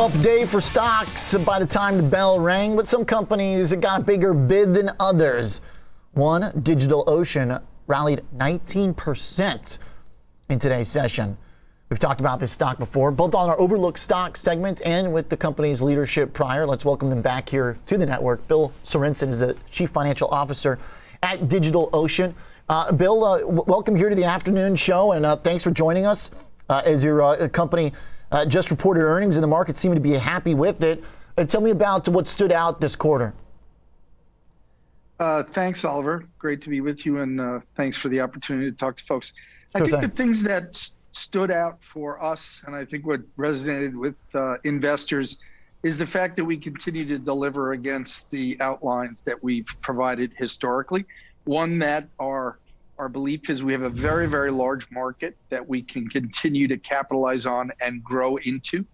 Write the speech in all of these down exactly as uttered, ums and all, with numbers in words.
Up day for stocks by the time the bell rang, but some companies got a bigger bid than others. One, DigitalOcean, rallied nineteen percent in today's session. We've talked about this stock before, both on our Overlook stock segment and with the company's leadership prior. Let's welcome them back here to the network. Bill Sorensen is the Chief Financial Officer at DigitalOcean. Uh, Bill, uh, w- welcome here to the afternoon show, and uh, thanks for joining us uh, as your uh, company uh, just reported earnings, and the market seemed to be happy with it. Uh, tell me about what stood out this quarter. Uh, thanks, Oliver. Great to be with you, and uh, thanks for the opportunity to talk to folks. Sure I think thing. the things that st- stood out for us, and I think what resonated with uh, investors, is the fact that we continue to deliver against the outlines that we've provided historically. One, that our our belief is we have a very, very large market that we can continue to capitalize on and grow into.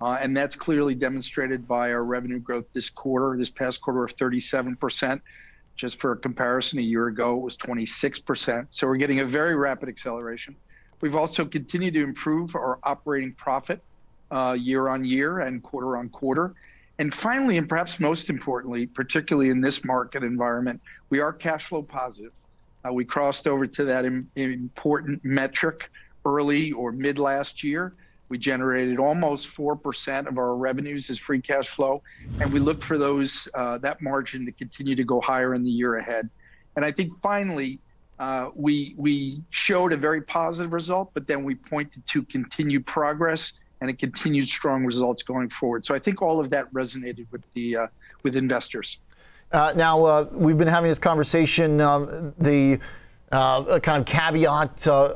Uh, and that's clearly demonstrated by our revenue growth this quarter, this past quarter of thirty-seven percent. Just for comparison, a year ago, it was twenty-six percent. So we're getting a very rapid acceleration. We've also continued to improve our operating profit uh, year on year and quarter on quarter. And finally, and perhaps most importantly, particularly in this market environment, we are cash flow positive. Uh, we crossed over to that im- important metric early or mid last year. We generated almost four percent of our revenues as free cash flow. And we look for those uh, that margin to continue to go higher in the year ahead. And I think finally, Uh, we we showed a very positive result, but then we pointed to continued progress and a continued strong results going forward. So I think all of that resonated with the uh, with investors. Uh, now uh, we've been having this conversation. Um, the uh, kind of caveat uh,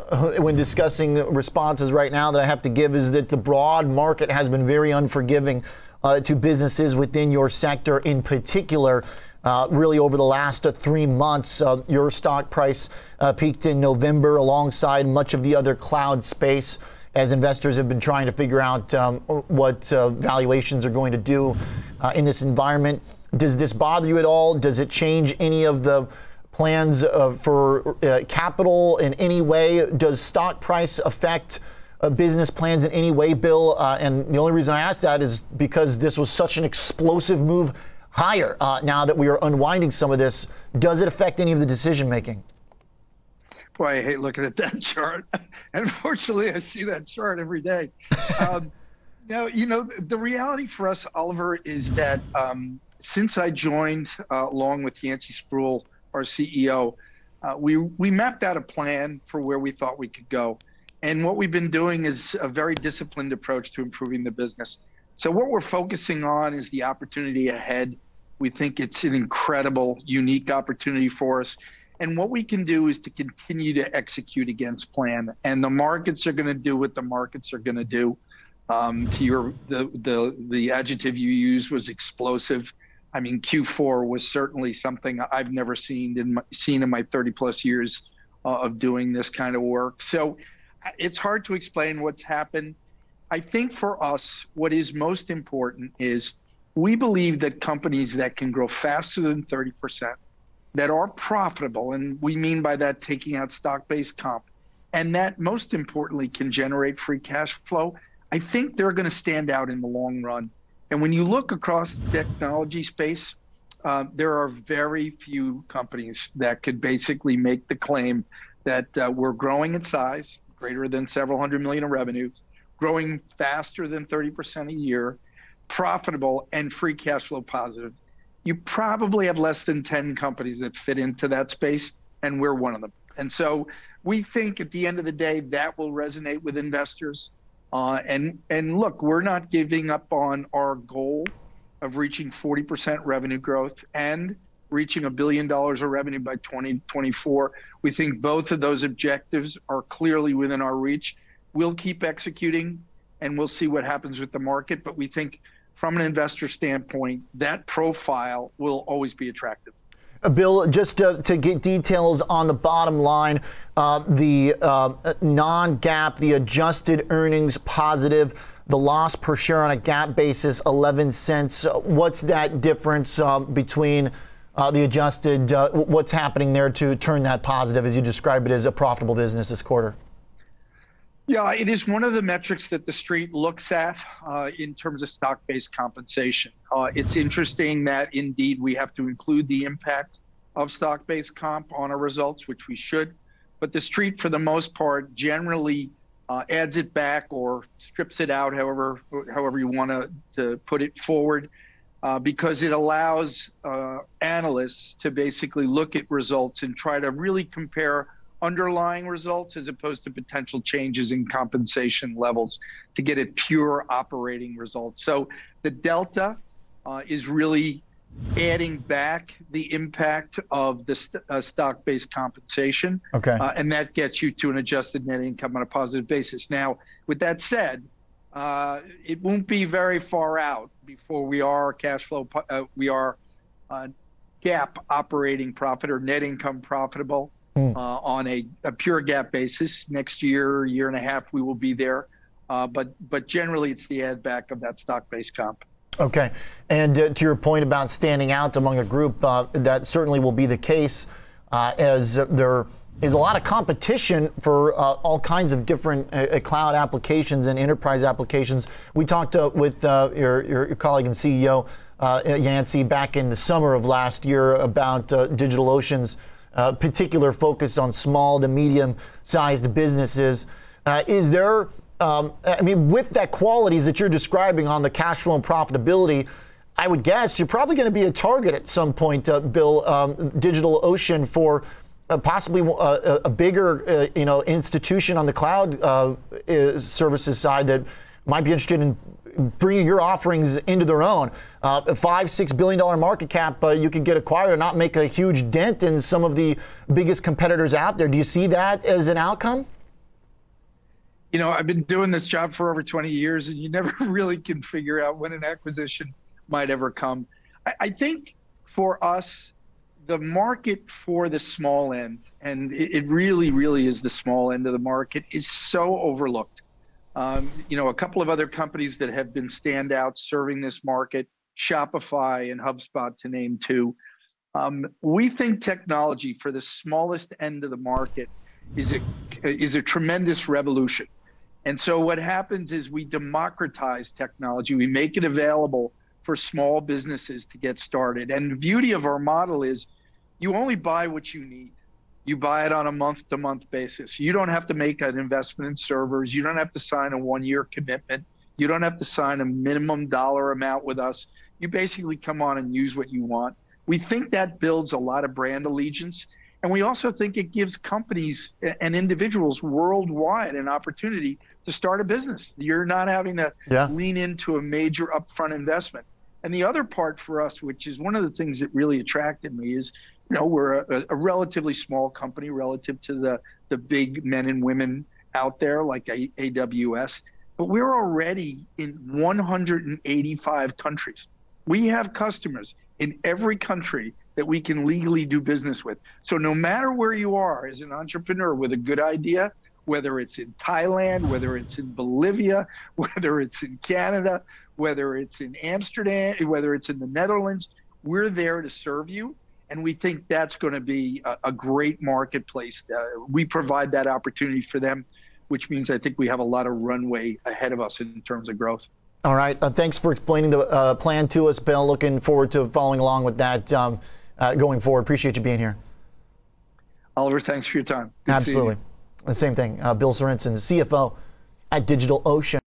when discussing responses right now that I have to give is that the broad market has been very unforgiving uh, to businesses within your sector, in particular. Uh, really, over the last uh, three months, uh, your stock price uh, peaked in November alongside much of the other cloud space, as investors have been trying to figure out um, what uh, valuations are going to do uh, in this environment. Does this bother you at all? Does it change any of the plans uh, for uh, capital in any way? Does stock price affect uh, business plans in any way, Bill? Uh, and the only reason I ask that is because this was such an explosive move higher uh, now that we are unwinding some of this. Does it affect any of the decision making? Boy, I hate looking at that chart. Unfortunately, I see that chart every day. um, now, you know, the reality for us, Oliver, is that um, since I joined, uh, along with Yancey Spruill, our C E O, uh, we we mapped out a plan for where we thought we could go. And what we've been doing is a very disciplined approach to improving the business. So what we're focusing on is the opportunity ahead. We think it's an incredible, unique opportunity for us. And what we can do is to continue to execute against plan. And the markets are going to do what the markets are going to do. Um, to your the, the the adjective you used was explosive. I mean, Q four was certainly something I've never seen in my, seen in my thirty plus years uh, of doing this kind of work. So it's hard to explain what's happened. I think for us, what is most important is we believe that companies that can grow faster than thirty percent, that are profitable, and we mean by that taking out stock-based comp, and that most importantly can generate free cash flow, I think they're going to stand out in the long run. And when you look across the technology space, uh, there are very few companies that could basically make the claim that uh, we're growing in size, greater than several hundred million in revenue, growing faster than thirty percent a year, profitable, and free cash flow positive. You probably have less than ten companies that fit into that space, and we're one of them. And so we think at the end of the day, that will resonate with investors. Uh, and, and look, we're not giving up on our goal of reaching forty percent revenue growth and reaching a billion dollars of revenue by twenty twenty-four. We think both of those objectives are clearly within our reach. We'll keep executing, and we'll see what happens with the market. But we think from an investor standpoint, that profile will always be attractive. Uh, Bill, just to, to get details on the bottom line, uh, the uh, non-GAAP, the adjusted earnings positive, the loss per share on a GAAP basis, eleven cents. What's that difference uh, between uh, the adjusted, uh, what's happening there to turn that positive as you describe it as a profitable business this quarter? Yeah, it is one of the metrics that the street looks at uh, in terms of stock-based compensation. Uh, it's interesting that indeed we have to include the impact of stock-based comp on our results, which we should, but the street for the most part generally uh, adds it back or strips it out, however however you want to, to put it forward, uh, because it allows uh, analysts to basically look at results and try to really compare underlying results as opposed to potential changes in compensation levels to get at pure operating results. So the delta uh, is really adding back the impact of the st- uh, stock-based compensation. Okay. Uh, and that gets you to an adjusted net income on a positive basis. Now, with that said, uh, it won't be very far out before we are cash flow, uh, we are uh, GAAP operating profit or net income profitable. Mm. Uh, on a, a pure GAAP basis. Next year, year and a half, we will be there. Uh, but but generally, it's the add back of that stock-based comp. Okay. And uh, to your point about standing out among a group, uh, that certainly will be the case uh, as there is a lot of competition for uh, all kinds of different uh, cloud applications and enterprise applications. We talked uh, with uh, your, your colleague and C E O, uh, Yancey, back in the summer of last year about uh, DigitalOcean's Uh, particular focus on small to medium-sized businesses. Uh, is there, um, I mean, with that qualities that you're describing on the cash flow and profitability, I would guess you're probably going to be a target at some point, uh, Bill, um, DigitalOcean for uh, possibly uh, a bigger, uh, you know, institution on the cloud uh, services side that might be interested in bringing your offerings into their own. Uh, five, six billion dollar market cap, uh, you could get acquired and not make a huge dent in some of the biggest competitors out there. Do you see that as an outcome? You know, I've been doing this job for over twenty years and you never really can figure out when an acquisition might ever come. I, I think for us, the market for the small end, and it, it really, really is the small end of the market, is so overlooked. Um, you know, a couple of other companies that have been standouts serving this market, Shopify and HubSpot to name two. Um, we think technology for the smallest end of the market is a, is a tremendous revolution. And so what happens is we democratize technology. We make it available for small businesses to get started. And the beauty of our model is you only buy what you need. You buy it on a month-to-month basis. You don't have to make an investment in servers. You don't have to sign a one-year commitment. You don't have to sign a minimum dollar amount with us. You basically come on and use what you want. We think that builds a lot of brand allegiance. And we also think it gives companies and individuals worldwide an opportunity to start a business. You're not having to yeah. lean into a major upfront investment. And the other part for us, which is one of the things that really attracted me, is you know, we're a, a relatively small company relative to the, the big men and women out there like A W S, but we're already in one hundred eighty-five countries. We have customers in every country that we can legally do business with. So no matter where you are as an entrepreneur with a good idea, whether it's in Thailand, whether it's in Bolivia, whether it's in Canada, whether it's in Amsterdam, whether it's in the Netherlands, we're there to serve you. And we think that's going to be a, a great marketplace. Uh, we provide that opportunity for them, which means I think we have a lot of runway ahead of us in terms of growth. All right. Uh, thanks for explaining the uh, plan to us, Bill. Looking forward to following along with that um, uh, going forward. Appreciate you being here. Oliver, thanks for your time. Good Absolutely. You. The same thing. Uh, Bill Sorensen, C F O at DigitalOcean.